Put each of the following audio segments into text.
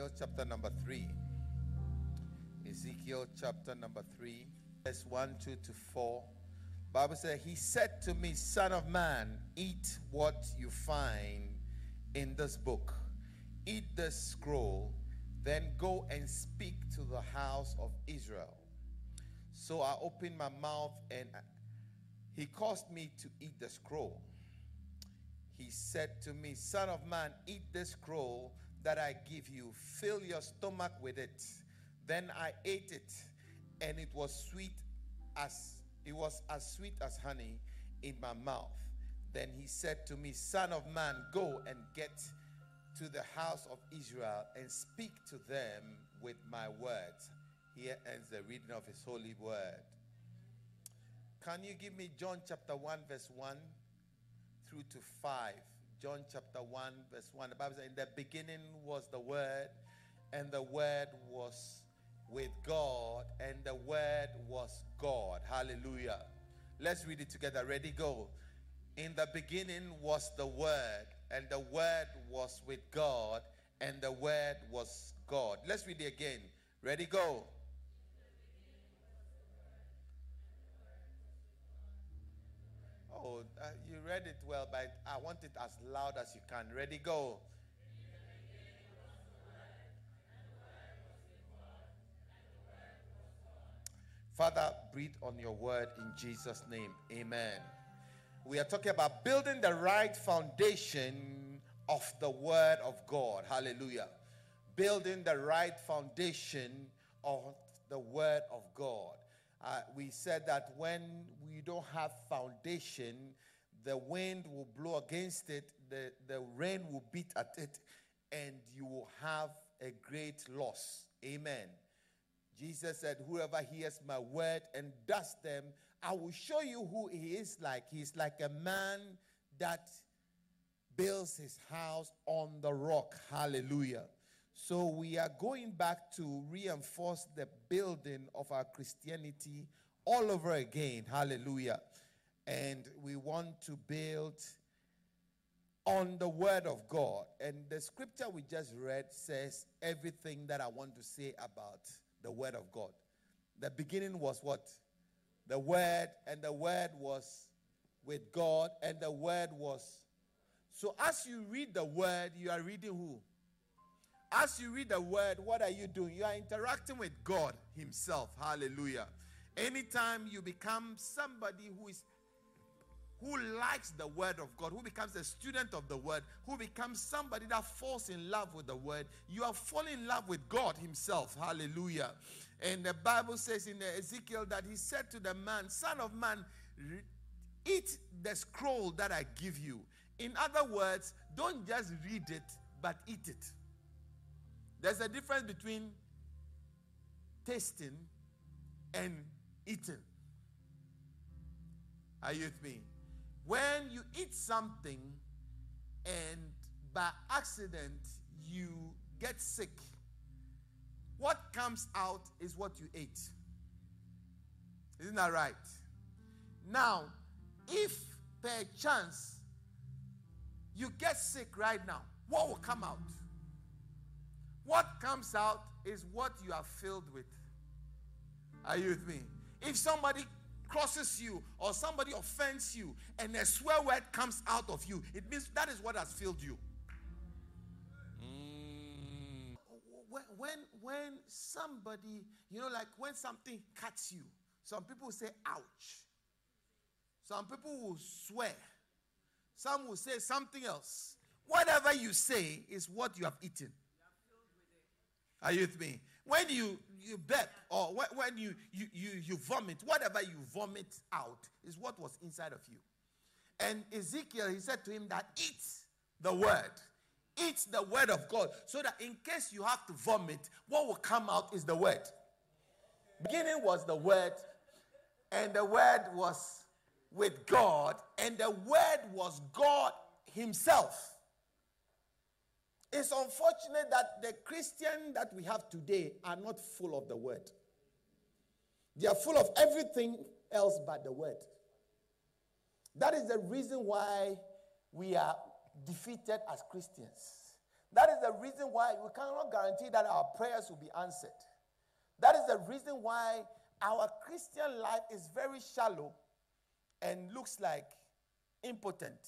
Ezekiel chapter number 3. Ezekiel chapter number 3, verse 1, 2 to 4. Bible says, he said to me, son of man, eat what you find in this book. Eat this scroll, then go and speak to the house of Israel. So I opened my mouth and he caused me to eat the scroll. He said to me, son of man, eat this scroll that I give you. Fill your stomach with it. Then I ate it, and it was as sweet as honey in my mouth. Then he said to me, son of man, go and get to the house of Israel and speak to them with my words. Here ends the reading of his holy word. Can you give me John chapter 1 verse 1 through to 5? John chapter 1 verse 1. The Bible says, in the beginning was the word, and the word was with God, and the word was God. Hallelujah. Let's read it together. Ready? Go. In the beginning was the word, and the word was with God, and the word was God. Let's read it again. Ready? Go. Oh, you read it well, but I want it as loud as you can. Ready? Go. Father, breathe on your word in Jesus' name. Amen. We are talking about building the right foundation of the word of God. Hallelujah. Building the right foundation of the word of God. We said that when we don't have foundation, the wind will blow against it, the rain will beat at it, and you will have a great loss. Amen. Jesus said, whoever hears my word and does them, I will show you who he is like. He is like a man that builds his house on the rock. Hallelujah. So we are going back to reinforce the building of our Christianity all over again. Hallelujah. And we want to build on the word of God. And the scripture we just read says everything that I want to say about the word of God. The beginning was what? The word, and the word was with God, and the word was. So as you read the word, you are reading who? As you read the word, what are you doing? You are interacting with God himself. Hallelujah. Anytime you become somebody who likes the word of God, who becomes a student of the word, who becomes somebody that falls in love with the word, you are falling in love with God himself. Hallelujah. And the Bible says in Ezekiel that he said to the man, son of man, eat the scroll that I give you. In other words, don't just read it, but eat it. There's a difference between tasting and eating. Are you with me? When you eat something and by accident you get sick, what comes out is what you ate. Isn't that right? Now, if per chance you get sick right now, what will come out? What comes out is what you are filled with. Are you with me? If somebody crosses you or somebody offends you and a swear word comes out of you, it means that is what has filled you. When somebody, like when something cuts you, some people say ouch, some people will swear, some will say something else. Whatever you say is what you have eaten. Are you with me? When you burp or when you vomit, whatever you vomit out is what was inside of you. And Ezekiel, he said to him that eat the word. Eat the word of God so that in case you have to vomit, what will come out is the word. Beginning was the word, and the word was with God, and the word was God himself. It's unfortunate that the Christian that we have today are not full of the word. They are full of everything else but the word. That is the reason why we are defeated as Christians. That is the reason why we cannot guarantee that our prayers will be answered. That is the reason why our Christian life is very shallow and looks like impotent.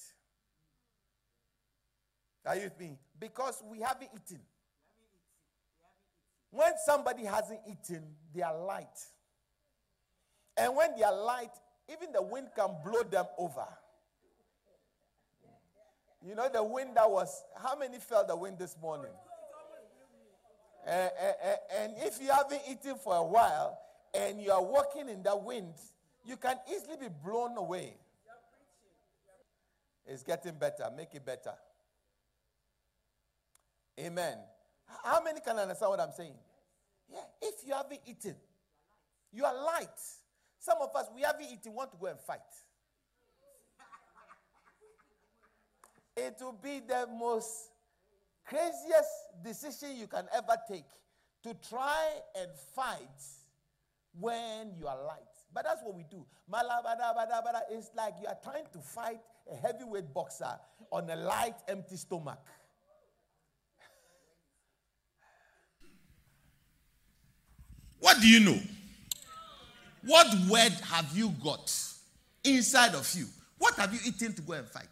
Are you with me? Because we haven't eaten. When somebody hasn't eaten, they are light. And when they are light, even the wind can blow them over. You know the wind that was, how many felt the wind this morning? And if you haven't eaten for a while and you are walking in the wind, you can easily be blown away. It's getting better. Make it better. Amen. How many can understand what I'm saying? Yeah. If you haven't eaten, you are light. Some of us, we haven't eaten, want to go and fight. It will be the most craziest decision you can ever take to try and fight when you are light. But that's what we do. It's like you are trying to fight a heavyweight boxer on a light, empty stomach. What do you know? What word have you got inside of you? What have you eaten to go and fight?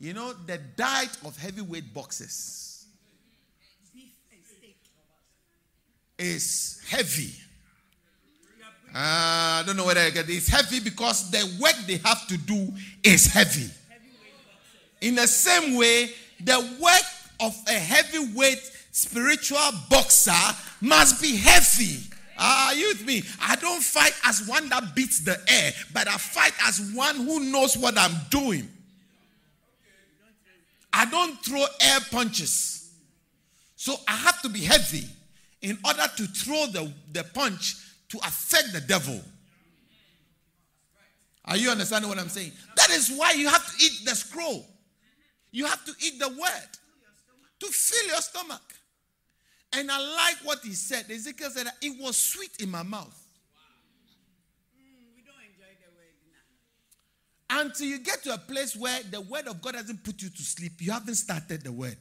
You know, the diet of heavyweight boxers is heavy. I don't know whether I get it. It's heavy because the work they have to do is heavy. In the same way, the work of a heavyweight spiritual boxer must be heavy. Are you with me? I don't fight as one that beats the air, but I fight as one who knows what I'm doing. I don't throw air punches. So I have to be heavy in order to throw the punch to affect the devil. Are you understanding what I'm saying? That is why you have to eat the scroll. You have to eat the word to fill your stomach. And I like what he said. Ezekiel said that it was sweet in my mouth. Wow. We don't enjoy the word now. Until you get to a place where the word of God doesn't put you to sleep, you haven't started the word.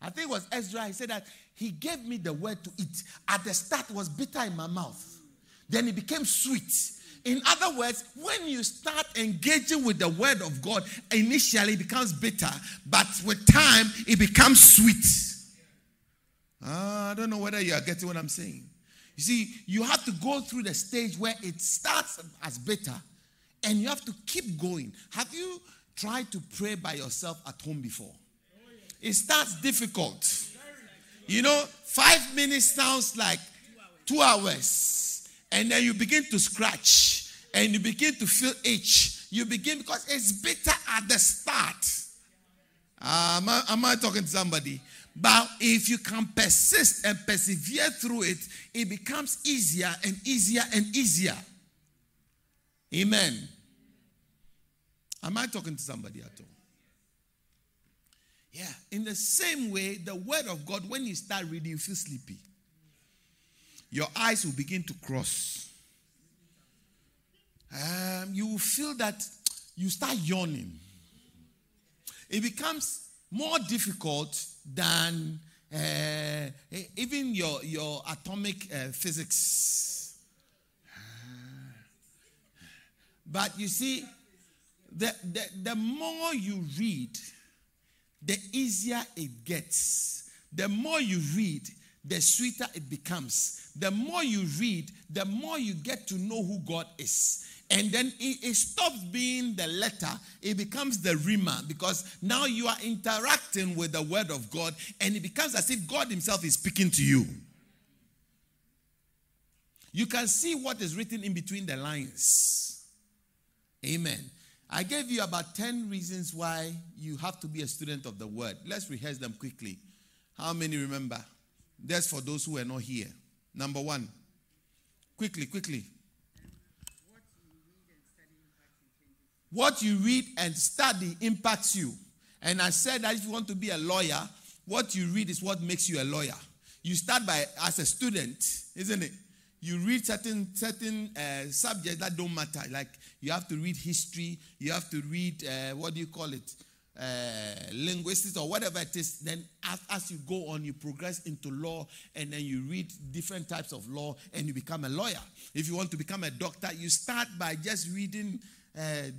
I think it was Ezra. He said that he gave me the word to eat. At the start, it was bitter in my mouth. Then it became sweet. In other words, when you start engaging with the word of God, initially it becomes bitter, but with time, it becomes sweet. I don't know whether you are getting what I'm saying. You see, you have to go through the stage where it starts as bitter, and you have to keep going. Have you tried to pray by yourself at home before? It starts difficult. You know, 5 minutes sounds like 2 hours. And then you begin to scratch. And you begin to feel itch. You begin because it's bitter at the start. Am I talking to somebody? But if you can persist and persevere through it, it becomes easier and easier and easier. Amen. Am I talking to somebody at all? Yeah. In the same way, the word of God, when you start reading, you feel sleepy. Your eyes will begin to cross. You will feel that you start yawning. It becomes more difficult than even your atomic physics. But you see, the more you read, the easier it gets. The more you read, the sweeter it becomes. The more you read, the more you get to know who God is. And then it stops being the letter. It becomes the rhema because now you are interacting with the word of God and it becomes as if God himself is speaking to you. You can see what is written in between the lines. Amen. I gave you about 10 reasons why you have to be a student of the word. Let's rehearse them quickly. How many remember? That's for those who are not here. Number one. Quickly. What you read and study impacts you. And I said that if you want to be a lawyer, what you read is what makes you a lawyer. You start by as a student, isn't it? You read certain subjects that don't matter. Like you have to read history, you have to read linguistics or whatever it is. Then as you go on, you progress into law, and then you read different types of law, and you become a lawyer. If you want to become a doctor, you start by just reading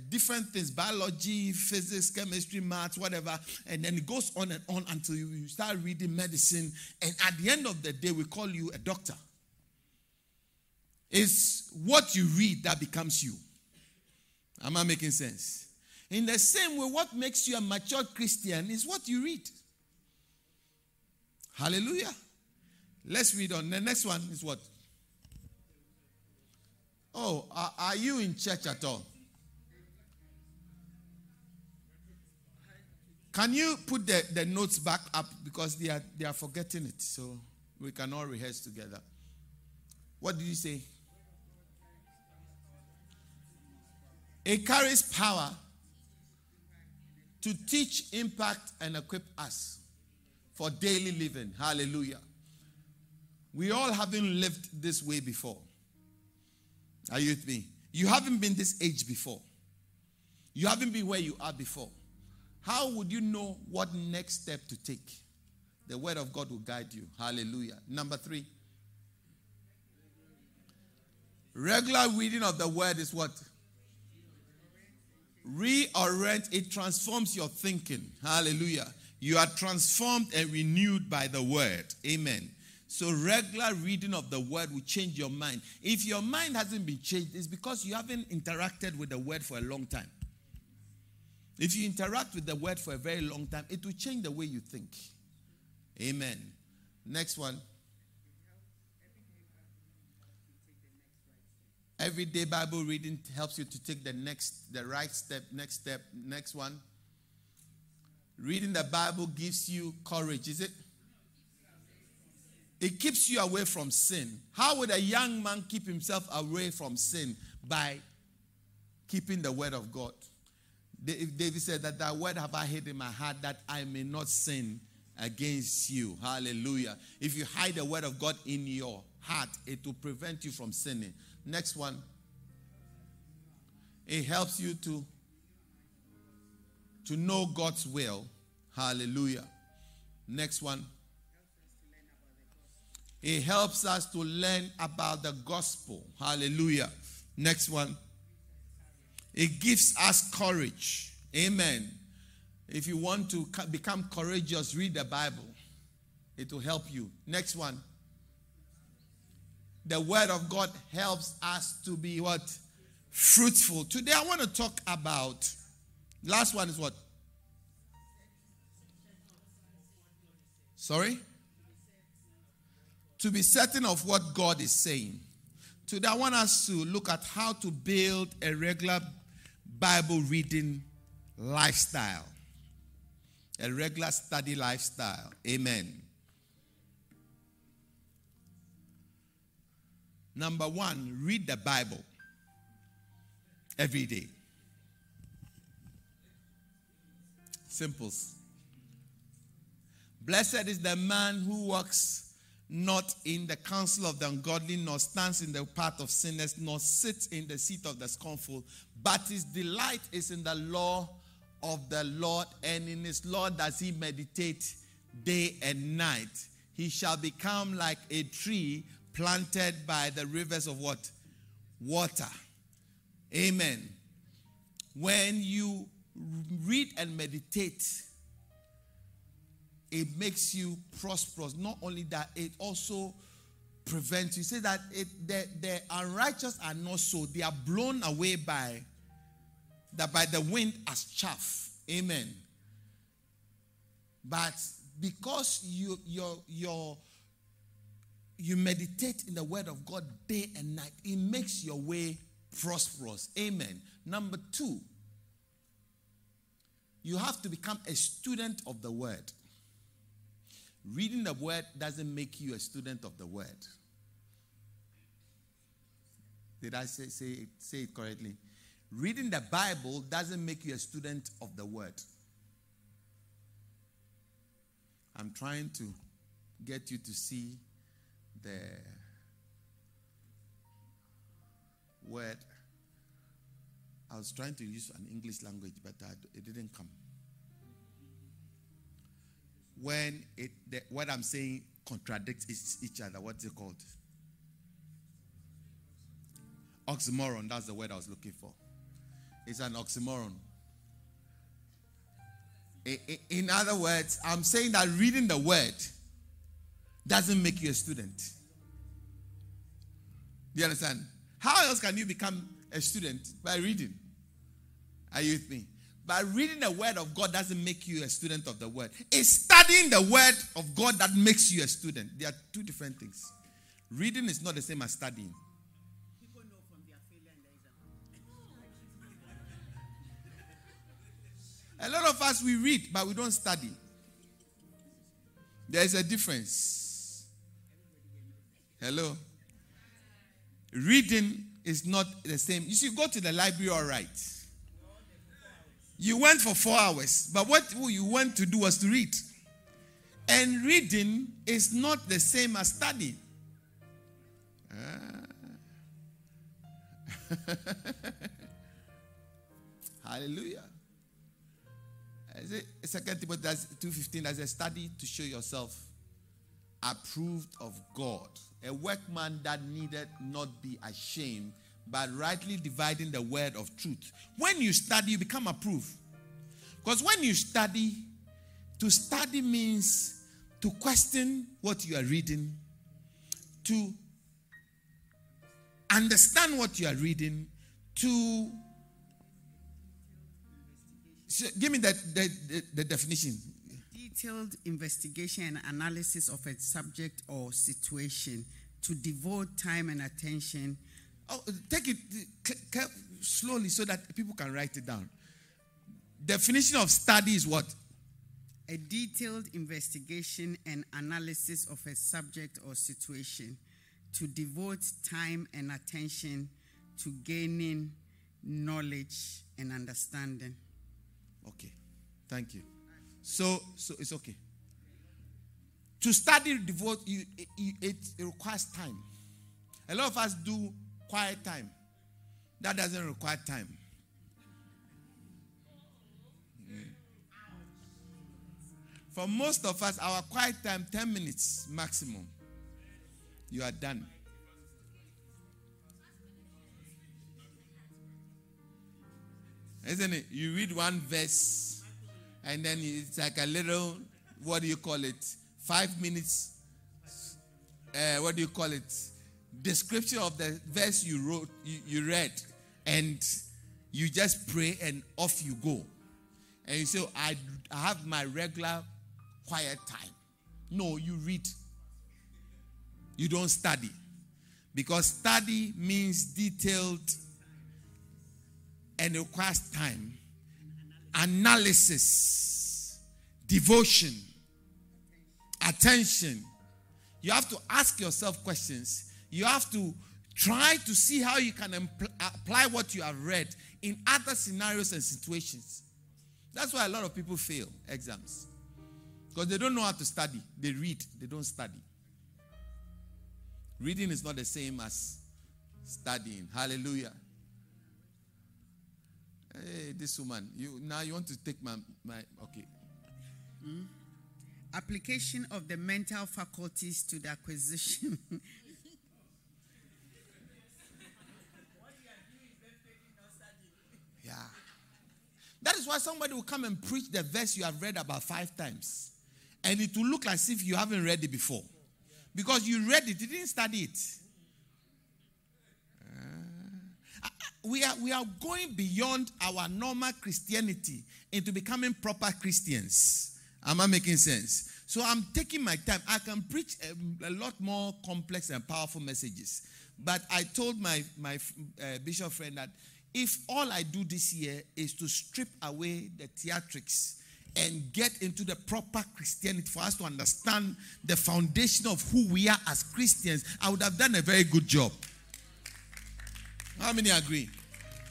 different things, biology, physics, chemistry, maths, whatever, and then it goes on and on until you start reading medicine, and at the end of the day, we call you a doctor. It's what you read that becomes you. Am I making sense? In the same way, what makes you a mature Christian is what you read. Hallelujah. Let's read on. The next one is what? Oh, are you in church at all? Can you put the notes back up, because they are forgetting it, so we can all rehearse together. What did you say? It carries power to teach, impact, and equip us for daily living. Hallelujah. We all haven't lived this way before. Are you with me? You haven't been this age before. You haven't been where you are before. How would you know what next step to take? The word of God will guide you. Hallelujah. Number 3. Regular reading of the word is what? Reorient. It transforms your thinking. Hallelujah. You are transformed and renewed by the word. Amen. So regular reading of the word will change your mind. If your mind hasn't been changed, it's because you haven't interacted with the word for a long time. If you interact with the word for a very long time, it will change the way you think. Amen. Next one. Everyday Bible reading helps you to take the right step. Next one. Reading the Bible gives you courage, is it? It keeps you away from sin. How would a young man keep himself away from sin? By keeping the word of God. David said that thy word have I hid in my heart, that I may not sin against you. Hallelujah. If you hide the word of God in your heart, it will prevent you from sinning. Next one. It helps you to know God's will. Hallelujah. Next one. It helps us to learn about the gospel. Hallelujah. Next one. It gives us courage. Amen. If you want to become courageous, read the Bible. It will help you. Next one. The word of God helps us to be what? Fruitful. Today I want to talk about, last one is what? Sorry? To be certain of what God is saying. Today I want us to look at how to build a regular Bible reading lifestyle. A regular study lifestyle. Amen. Number 1, read the Bible every day. Simples. Blessed is the man who walks not in the counsel of the ungodly, nor stands in the path of sinners, nor sits in the seat of the scornful, but his delight is in the law of the Lord, and in his law does he meditate day and night. He shall become like a tree planted by the rivers of what? Water. Amen. When you read and meditate, it makes you prosperous. Not only that, it also prevents you. Say that the unrighteous are not so. They are blown away by the wind as chaff. Amen. But because you meditate in the word of God day and night, it makes your way prosperous. Amen. Number 2, you have to become a student of the word. Reading the word doesn't make you a student of the word. Did I say it correctly? Reading the Bible doesn't make you a student of the word. I'm trying to get you to see the word. I was trying to use an English language, but it didn't come. When what I'm saying contradicts each other, what's it called? Oxymoron, that's the word I was looking for. It's an oxymoron. In other words, I'm saying that reading the word doesn't make you a student. Do you understand? How else can you become a student? By reading. Are you with me? By reading the word of God doesn't make you a student of the word. It's studying the word of God that makes you a student. They are two different things. Reading is not the same as studying. People know from their failure and their exam. A lot of us, we read, but we don't study. There is a difference. Hello? Reading is not the same. You should go to the library, all right. You went for 4 hours, but what you went to do was to read. And reading is not the same as studying. Hallelujah. Is it 2 Timothy 2:15 as a study to show yourself approved of God, a workman that needed not be ashamed, but rightly dividing the word of truth. When you study, you become approved. Because when you study, to study means to question what you are reading, to understand what you are reading, to... So give me the definition. Detailed investigation and analysis of a subject or situation, to devote time and attention. Oh, take it slowly so that people can write it down. Definition of study is what? A detailed investigation and analysis of a subject or situation, to devote time and attention to gaining knowledge and understanding. Okay, thank you. So it's okay. To study, devote, it requires time. A lot of us do quiet time. That doesn't require time. For most of us, our quiet time, 10 minutes maximum. You are done. Isn't it? You read one verse and then it's like a little, what do you call it? 5 minutes, what do you call it? Description of the verse you read, and you just pray and off you go. And you say, I have my regular quiet time. No, you read. You don't study. Because study means detailed and requires time, analysis, devotion, attention. You have to ask yourself questions. You have to try to see how you can apply what you have read in other scenarios and situations. That's why a lot of people fail exams. Because they don't know how to study. They read. They don't study. Reading is not the same as studying. Hallelujah. Hey, this woman, you want to take my okay. Application of the mental faculties to the acquisition. Yeah. That is why somebody will come and preach the verse you have read about 5 times. And it will look as if you haven't read it before. Because you read it, you didn't study it. We are going beyond our normal Christianity into becoming proper Christians. Am I making sense? So I'm taking my time. I can preach a lot more complex and powerful messages. But I told my bishop friend that if all I do this year is to strip away the theatrics and get into the proper Christianity for us to understand the foundation of who we are as Christians, I would have done a very good job. How many agree?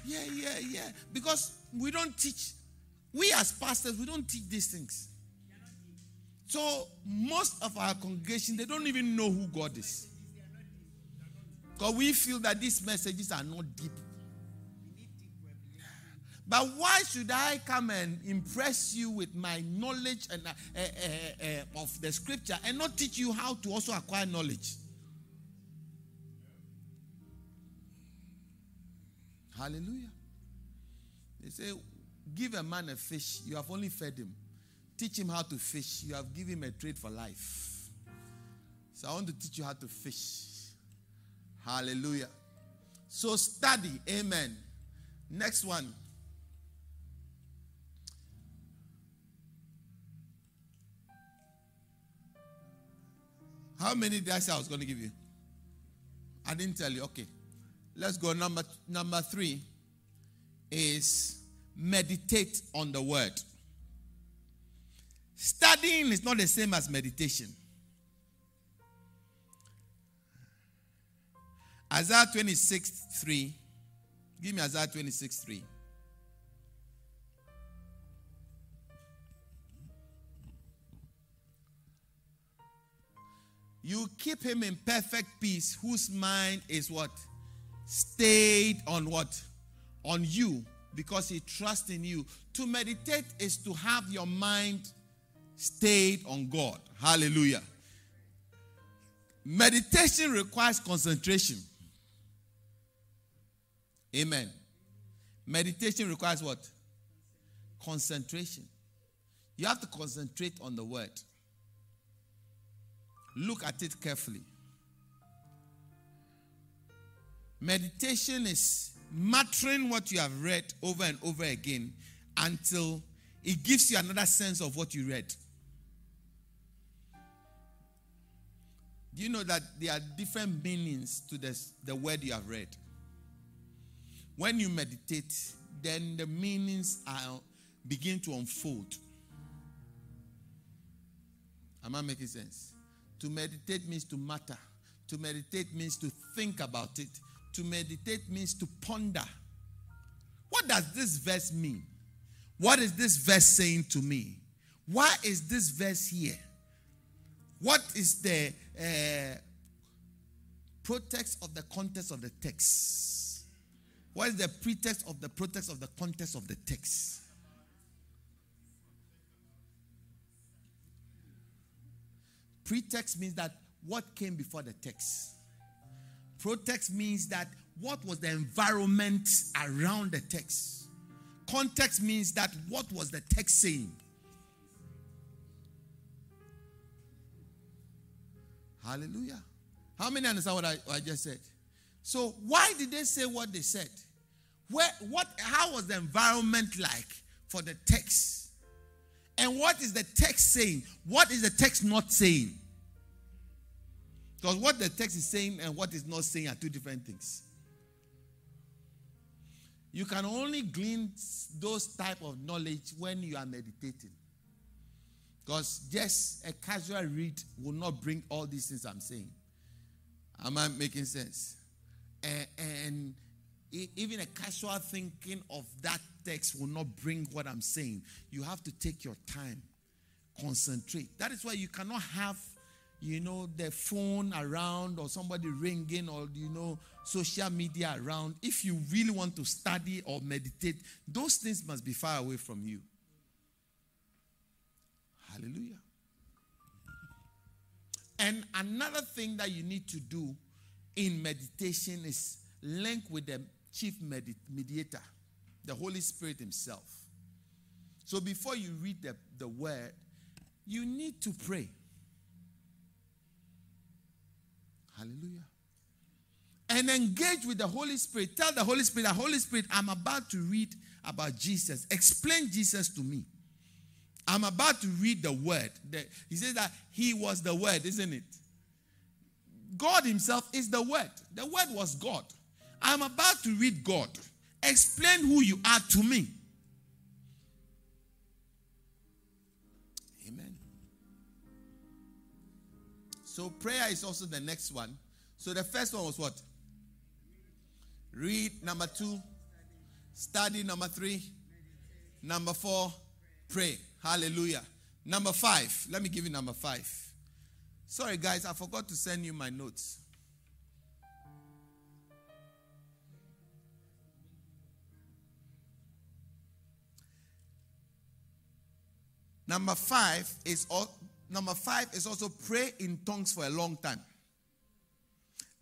Yeah. Because we don't teach. We as pastors, we don't teach these things. So most of our congregation, they don't even know who God is. Because we feel that these messages are not deep. But why should I come and impress you with my knowledge and of the scripture and not teach you how to also acquire knowledge? Hallelujah. They say, give a man a fish, you have only fed him. Teach him how to fish, you have given him a trade for life. So I want to teach you how to fish. Hallelujah. So study. Amen. Next one. How many did I say I was going to give you? I didn't tell you. Okay. Let's go. Number three is meditate on the word. Studying is not the same as meditation. Isaiah 26:3. Give me Isaiah 26:3. You keep him in perfect peace whose mind is what? Stayed on what? On you, because he trusts in you. To meditate is to have your mind stayed on God. Hallelujah. Meditation requires concentration. Amen. Meditation requires what? Concentration. You have to concentrate on the word. Look at it carefully. Meditation is muttering what you have read over and over again until it gives you another sense of what you read. Do you know that there are different meanings to the word you have read? When you meditate, then the meanings begin to unfold. Am I making sense? To meditate means to matter. To meditate means to think about it. To meditate means to ponder. What does this verse mean? What is this verse saying to me? Why is this verse here? What is the pretext of the context of the text? What is the pretext of the pretext of the context of the text? Pretext means that what came before the text. Pretext means that what was the environment around the text. Context means that what was the text saying. Hallelujah. How many understand what I just said? So why did they say what they said? How was the environment like for the text? And what is the text saying? What is the text not saying? Because what the text is saying and what is not saying are two different things. You can only glean those type of knowledge when you are meditating. Because just a casual read will not bring all these things I'm saying. Am I making sense? And even a casual thinking of that text will not bring what I'm saying. You have to take your time, concentrate. That is why you cannot have, the phone around or somebody ringing or, social media around. If you really want to study or meditate, those things must be far away from you. Hallelujah. And another thing that you need to do in meditation is linked with the chief mediator, the Holy Spirit himself. So before you read the word, you need to pray. Hallelujah. And engage with the Holy Spirit. Tell the Holy Spirit, I'm about to read about Jesus. Explain Jesus to me. I'm about to read the word. He says that he was the word, isn't it? God himself is the word. The word was God. I'm about to read God. Explain who you are to me. Amen. So prayer is also the next one. So the first one was what? Read. Number two, study. Number three, number four, pray. Hallelujah. Number five. Let me give you number five. Sorry, guys, I forgot to send you my notes. Number five is also pray in tongues for a long time.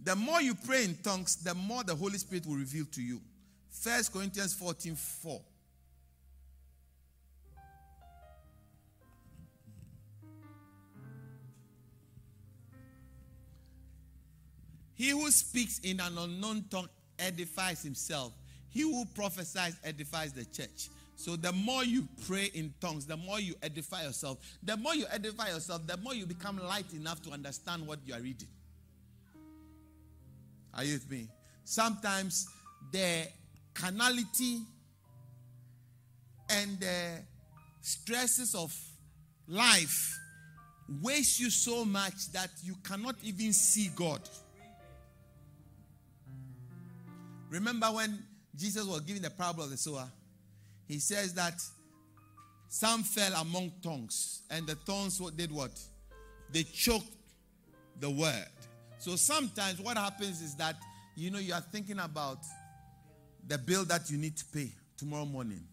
The more you pray in tongues, the more the Holy Spirit will reveal to you. 1 Corinthians 14:4. He who speaks in an unknown tongue edifies himself. He who prophesies edifies the church. So the more you pray in tongues, the more you edify yourself. The more you edify yourself, the more you become light enough to understand what you are reading. Are you with me? Sometimes the carnality and the stresses of life waste you so much that you cannot even see God. Remember when Jesus was giving the parable of the sower? He says that some fell among thorns, and the thorns did what? They choked the word. So sometimes what happens is that, you know, you are thinking about the bill that you need to pay tomorrow morning.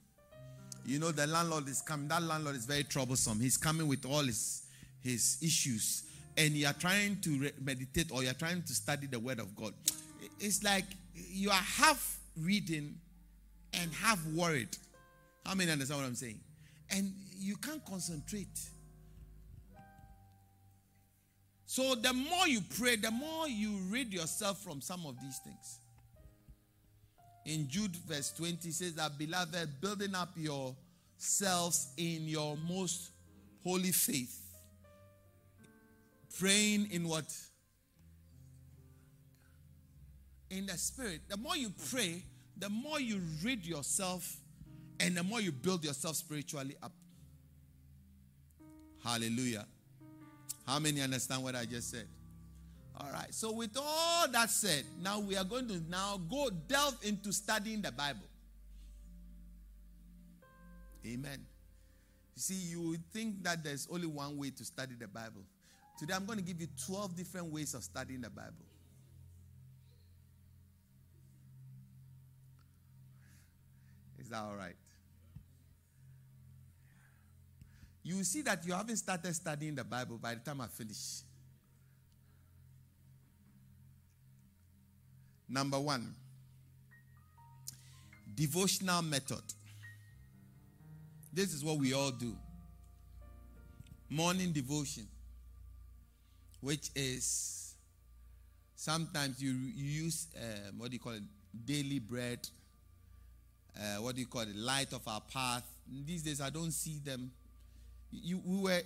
You know, the landlord is coming. That landlord is very troublesome. He's coming with all his issues, and you are trying to meditate, or you are trying to study the word of God. It's like you are half reading and half worried. How many understand what I'm saying? And you can't concentrate. So the more you pray, the more you rid yourself from some of these things. In Jude verse 20 says that, beloved, building up yourselves in your most holy faith, praying in what? In the Spirit. The more you pray, the more you rid yourself, and the more you build yourself spiritually up. Hallelujah. How many understand what I just said? All right. So with all that said, now we are going to now go delve into studying the Bible. Amen. You see, you would think that there's only one way to study the Bible. Today I'm going to give you 12 different ways of studying the Bible. Is that all right? You will see that you haven't started studying the Bible by the time I finish. Number one, devotional method. This is what we all do. Morning devotion, which is sometimes you use, daily bread. Light of our path. These days, I don't see them. We were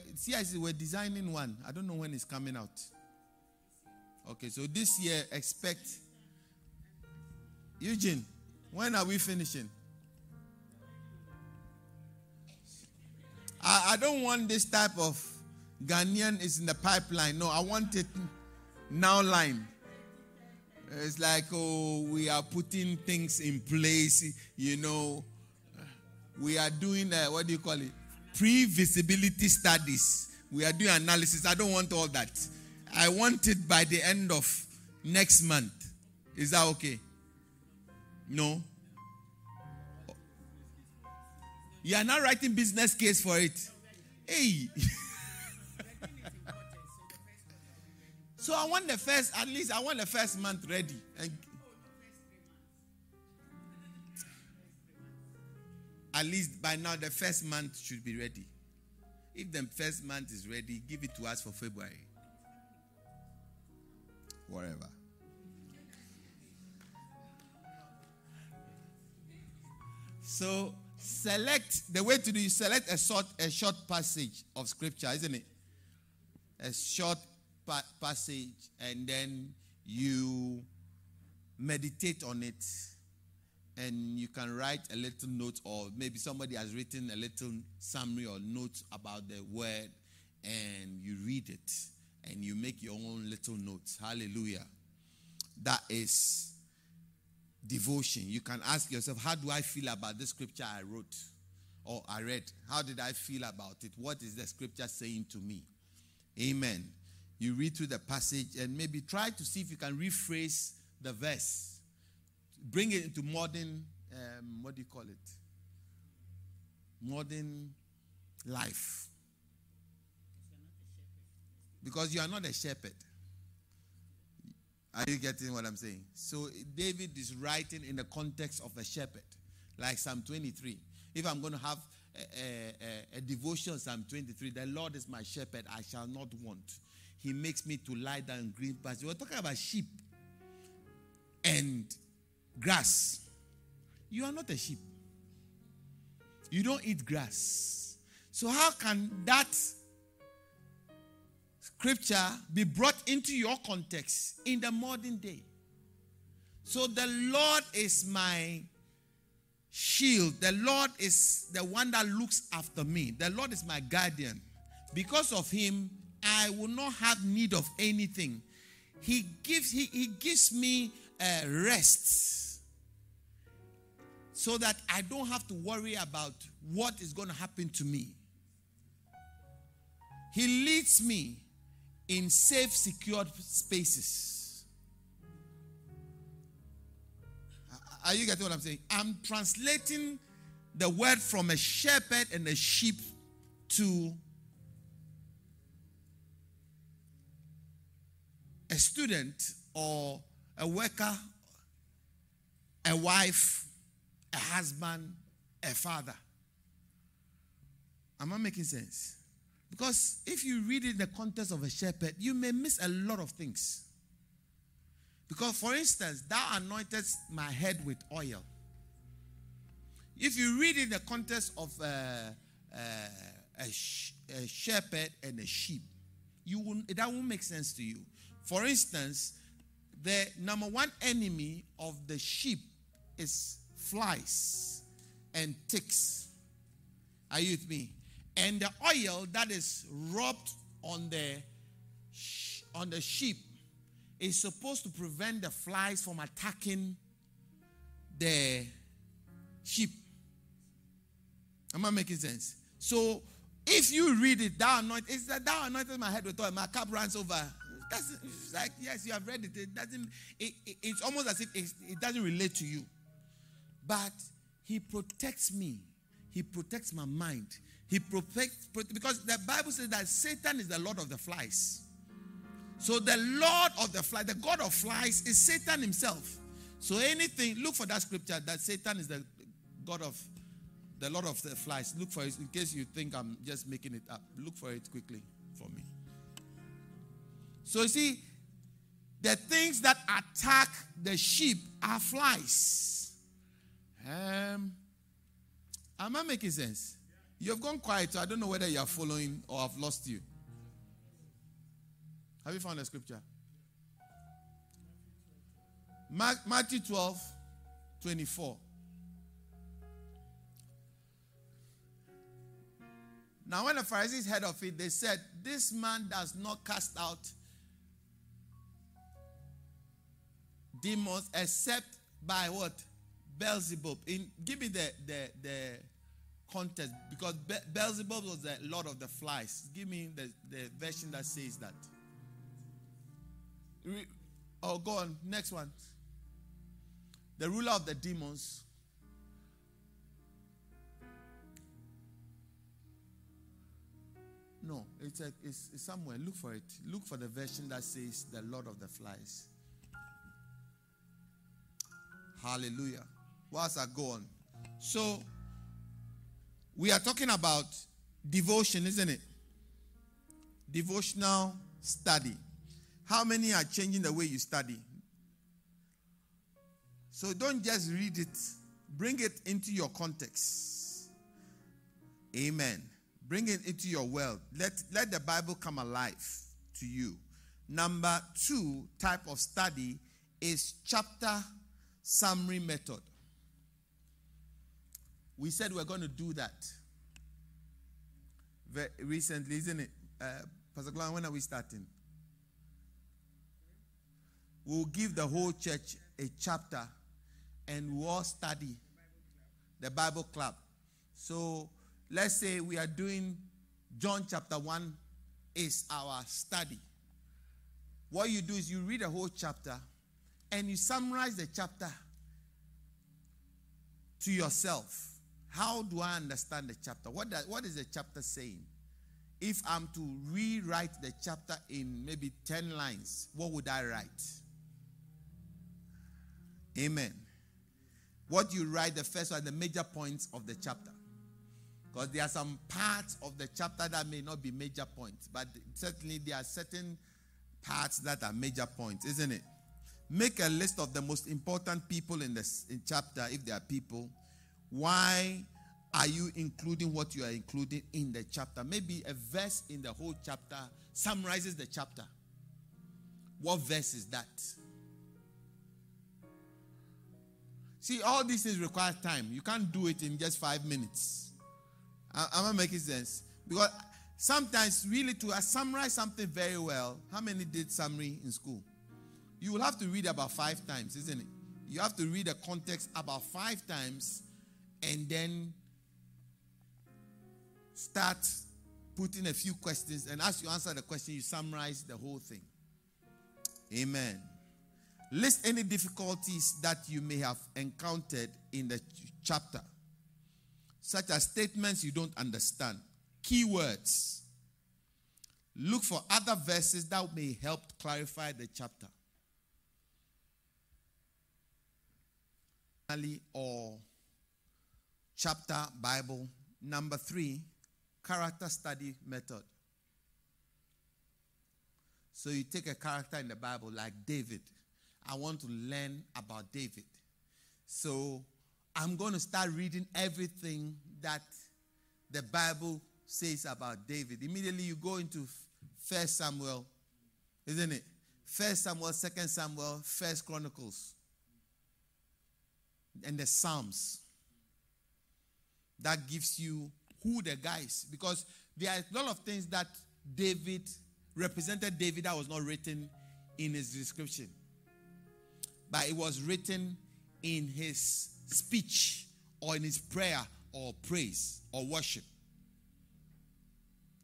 designing one. I don't know when it's coming out. Okay, so this year, expect. Eugene, when are we finishing? I don't want this type of Ghanaian is in the pipeline. No, I want it now line. It's like, oh, we are putting things in place, you know. We are doing, pre-visibility studies. We are doing analysis. I don't want all that. I want it by the end of next month. Is that okay? No? You are not writing business case for it. Hey! So I want the first month ready. And at least by now the first month should be ready. If the first month is ready, give it to us for February. Whatever. So select a short passage of scripture, isn't it? A short passage, and then you meditate on it, and you can write a little note, or maybe somebody has written a little summary or note about the word, and you read it and you make your own little notes. Hallelujah. That is devotion. You can ask yourself, how do I feel about this scripture I wrote or I read? How did I feel about it? What is the scripture saying to me? Amen. You read through the passage and maybe try to see if you can rephrase the verse. Bring it into modern, modern life. Because you are not a shepherd. Are you getting what I'm saying? So David is writing in the context of a shepherd, like Psalm 23. If I'm going to have a devotion, Psalm 23, the Lord is my shepherd, I shall not want. He makes me to lie down in green pastures. We're talking about sheep and grass. You are not a sheep. You don't eat grass. So how can that scripture be brought into your context in the modern day? So the Lord is my shield. The Lord is the one that looks after me. The Lord is my guardian. Because of him, I will not have need of anything. He gives me rest so that I don't have to worry about what is going to happen to me. He leads me in safe, secured spaces. Are you getting what I'm saying? I'm translating the word from a shepherd and a sheep to a student or a worker, a wife, a husband, a father. Am I making sense? Because if you read it in the context of a shepherd, you may miss a lot of things. Because, for instance, thou anointest my head with oil. If you read it in the context of a shepherd and a sheep, that won't make sense to you. For instance, the number one enemy of the sheep is flies and ticks. Are you with me? And the oil that is rubbed on the sheep is supposed to prevent the flies from attacking the sheep. Am I making sense? So if you read it, thou anointed my head with oil, my cup runs over. It's like, yes, you have read it. It's almost as if it doesn't relate to you. But he protects me. He protects my mind. He protects, because the Bible says that Satan is the Lord of the flies. So the Lord of the flies, the God of flies, is Satan himself. So anything, look for that scripture that Satan is the God of, the Lord of the flies. Look for it, in case you think I'm just making it up. Look for it quickly for me. So you see, the things that attack the sheep are flies. Am I making sense? You have gone quiet, so I don't know whether you are following or I've lost you. Have you found the scripture? Matthew 12:24. Now when the Pharisees heard of it, they said, "This man does not cast out demons except by what? Beelzebub." Give me the context, because Beelzebub was the Lord of the flies. Give me the version that says that. Go on, next one. The ruler of the demons. No, it's somewhere. Look for it. Look for the version that says the Lord of the flies. Hallelujah. Whilst I go on. So, we are talking about devotion, isn't it? Devotional study. How many are changing the way you study? So don't just read it. Bring it into your context. Amen. Bring it into your world. Let the Bible come alive to you. Number 2 type of study is chapter summary method. We said we're going to do that very recently, isn't it? Pastor Glenn, when are we starting? We'll give the whole church a chapter and we'll all study the Bible club. So let's say we are doing John chapter 1 is our study. What you do is you read a whole chapter and you summarize the chapter to yourself. How do I understand the chapter? What is the chapter saying? If I'm to rewrite the chapter in maybe 10 lines, what would I write? Amen. What you write, the first one, the major points of the chapter. Because there are some parts of the chapter that may not be major points, but certainly there are certain parts that are major points, isn't it? Make a list of the most important people in this chapter, if there are people. Why are you including what you are including in the chapter? Maybe a verse in the whole chapter summarizes the chapter. What verse is that? See, all these things require time. You can't do it in just 5 minutes. Am I making sense? Because sometimes, really, to summarize something very well, how many did summary in school? You will have to read about 5 times, isn't it? You have to read the context about 5 times and then start putting a few questions. And as you answer the question, you summarize the whole thing. Amen. List any difficulties that you may have encountered in the chapter, such as statements you don't understand. Keywords. Look for other verses that may help clarify the chapter. Or chapter Bible. Number 3, character study method. So you take a character in the Bible like David. I want to learn about David. So I'm going to start reading everything that the Bible says about David. Immediately you go into 1 Samuel, isn't it? 1 Samuel, 2 Samuel, 1 Chronicles, and the Psalms. That gives you who the guy is. Because there are a lot of things that David, represented David, that was not written in his description. But it was written in his speech or in his prayer or praise or worship.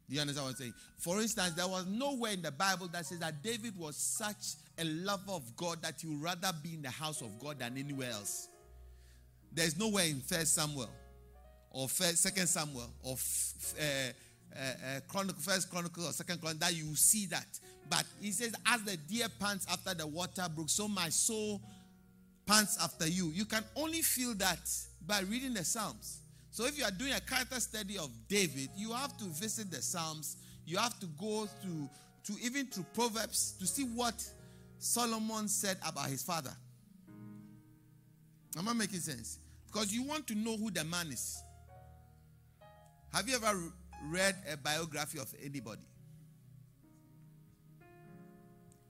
Do you understand what I'm saying? For instance, there was nowhere in the Bible that says that David was such a lover of God that he would rather be in the house of God than anywhere else. There's nowhere in 1 Samuel or 2 Samuel or First Chronicles or Second Chronicles that you see that. But he says, as the deer pants after the water brook, so my soul pants after you. You can only feel that by reading the Psalms. So if you are doing a character study of David, you have to visit the Psalms. You have to go to Proverbs to see what Solomon said about his father. Am I making sense? Because you want to know who the man is. Have you ever read a biography of anybody?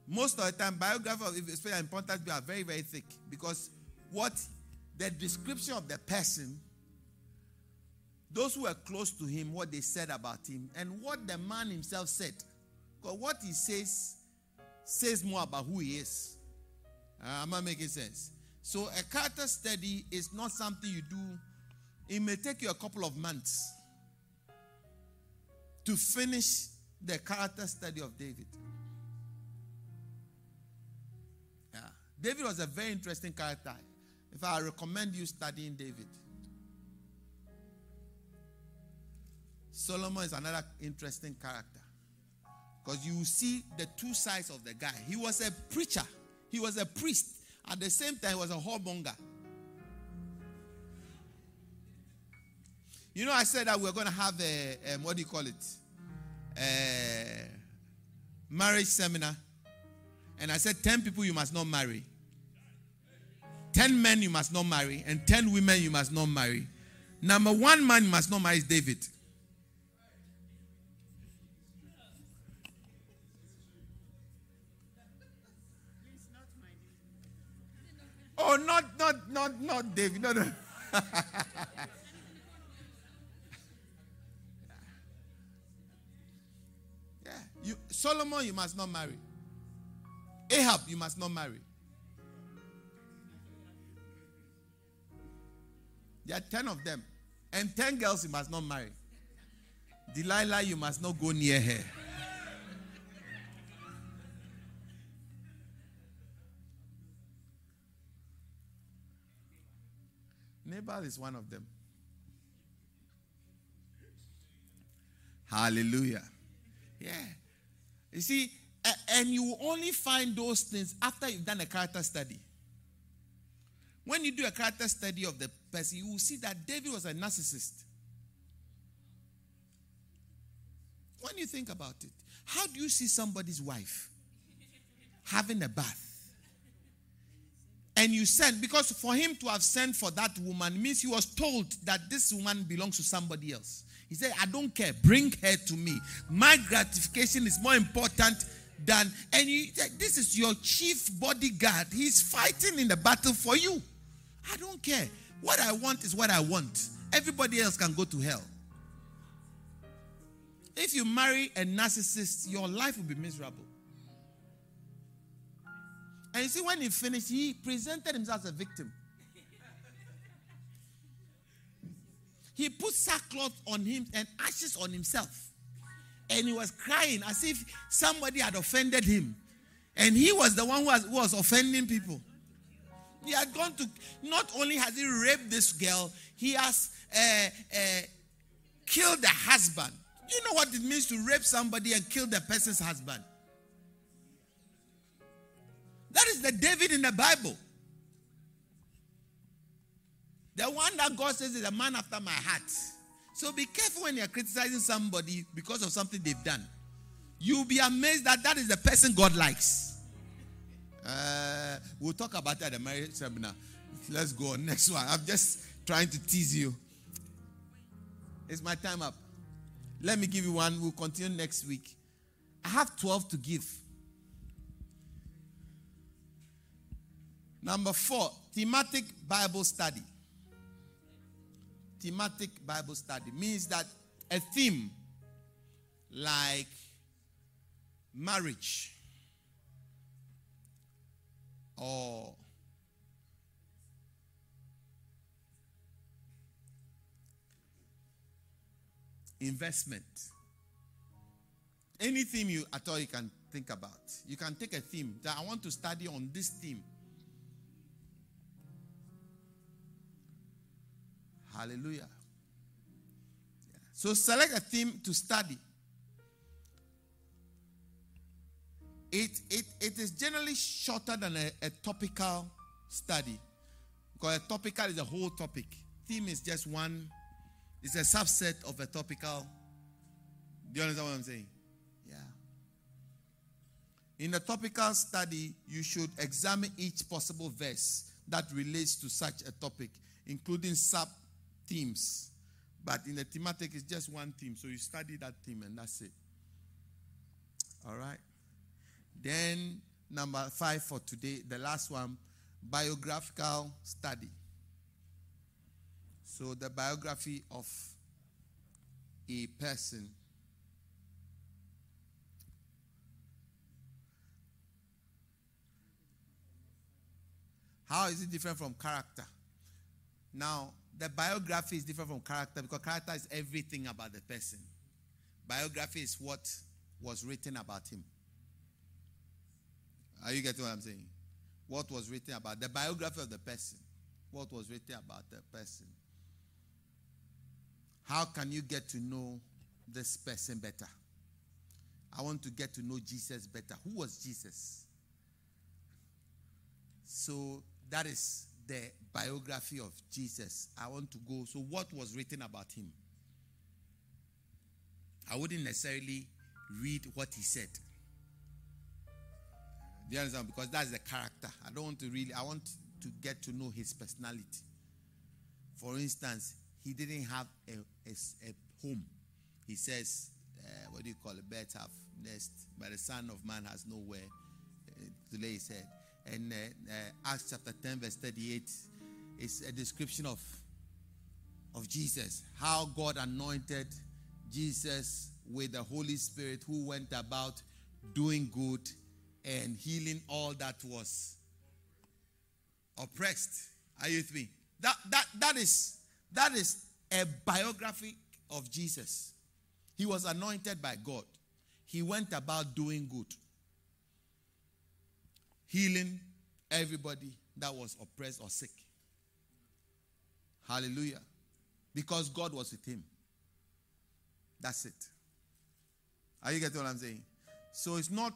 Most of the time, biographies, especially important people, are very, very thick. Because what the description of the person, those who were close to him, what they said about him, and what the man himself said. Because what he says, says more about who he is. Am I making sense? So a character study is not something you do. It may take you a couple of months to finish the character study of David. David was a very interesting character. If I recommend you studying David. Solomon is another interesting character. Because you see the two sides of the guy. He was a preacher. He was a priest. At the same time, he was a whoremonger. You know, I said that we're going to have a what do you call it? A marriage seminar. And I said, 10 people you must not marry. 10 men you must not marry. And 10 women you must not marry. Number 1 man you must not marry is David. Oh, not David. No. Yeah. Solomon you must not marry. Ahab, you must not marry. There are 10 of them. And 10 girls you must not marry. Delilah, you must not go near her. Nabal is one of them. Hallelujah. Yeah. You see, and you will only find those things after you've done a character study. When you do a character study of the person, you will see that David was a narcissist. When you think about it, how do you see somebody's wife having a bath? And you send, because for him to have sent for that woman means he was told that this woman belongs to somebody else. He said, I don't care. Bring her to me. My gratification is more important than, and you, this is your chief bodyguard. He's fighting in the battle for you. I don't care. What I want is what I want. Everybody else can go to hell. If you marry a narcissist, your life will be miserable. And you see, when he finished, he presented himself as a victim. He put sackcloth on him and ashes on himself. And he was crying as if somebody had offended him. And he was the one who was offending people. He had gone to, not only has he raped this girl, he has killed the husband. You know what it means to rape somebody and kill the person's husband? That is the David in the Bible. The one that God says is a man after my heart. So be careful when you're criticizing somebody because of something they've done. You'll be amazed that that is the person God likes. We'll talk about that at the marriage seminar. Let's go on. Next one. I'm just trying to tease you. It's my time up. Let me give you one. We'll continue next week. I have 12 to give. Number 4, thematic Bible study. Thematic Bible study means that a theme like marriage or investment, any theme you at all you can think about. You can take a theme that I want to study on this theme. Hallelujah. Yeah. So select a theme to study. It is generally shorter than a topical study. Because a topical is a whole topic. Theme is just one. It's a subset of a topical. Do you understand what I'm saying? Yeah. In a topical study, you should examine each possible verse that relates to such a topic, including sub-themes. But in the thematic, it's just one theme. So you study that theme and that's it. All right. Then, number 5 for today, the last one, biographical study. So the biography of a person. How is it different from character? Now, the biography is different from character because character is everything about the person. Biography is what was written about him. Are you getting what I'm saying? What was written about the biography of the person. What was written about the person. How can you get to know this person better? I want to get to know Jesus better. Who was Jesus? So that is the biography of Jesus. I want to go. So what was written about him? I wouldn't necessarily read what he said. Do you understand? Because that's the character. I don't want to really, I want to get to know his personality. For instance, he didn't have a home. He says, what do you call it? Birds have nest, but the son of man has nowhere to lay his head. And Acts chapter 10 verse 38 is a description of Jesus. How God anointed Jesus with the Holy Spirit, who went about doing good and healing all that was oppressed. Are you with me? That is a biography of Jesus. He was anointed by God. He went about doing good, healing everybody that was oppressed or sick. Hallelujah. Because God was with him. That's it. Are you getting what I'm saying? So it's not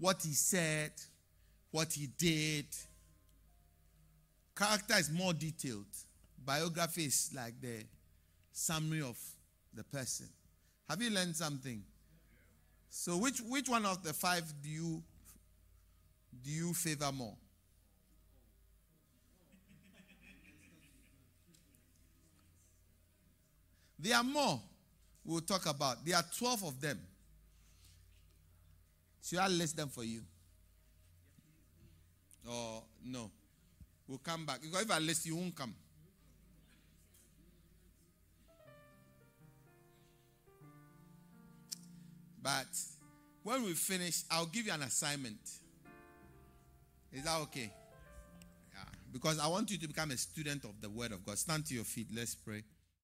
what he said, what he did. Character is more detailed. Biography is like the summary of the person. Have you learned something? So which one of the five do you favor more? There are more we'll talk about. There are 12 of them. Should I list them for you? Or no? We'll come back. Because if I list, you won't come. But when we finish, I'll give you an assignment. Is that okay? Yeah. Because I want you to become a student of the Word of God. Stand to your feet. Let's pray.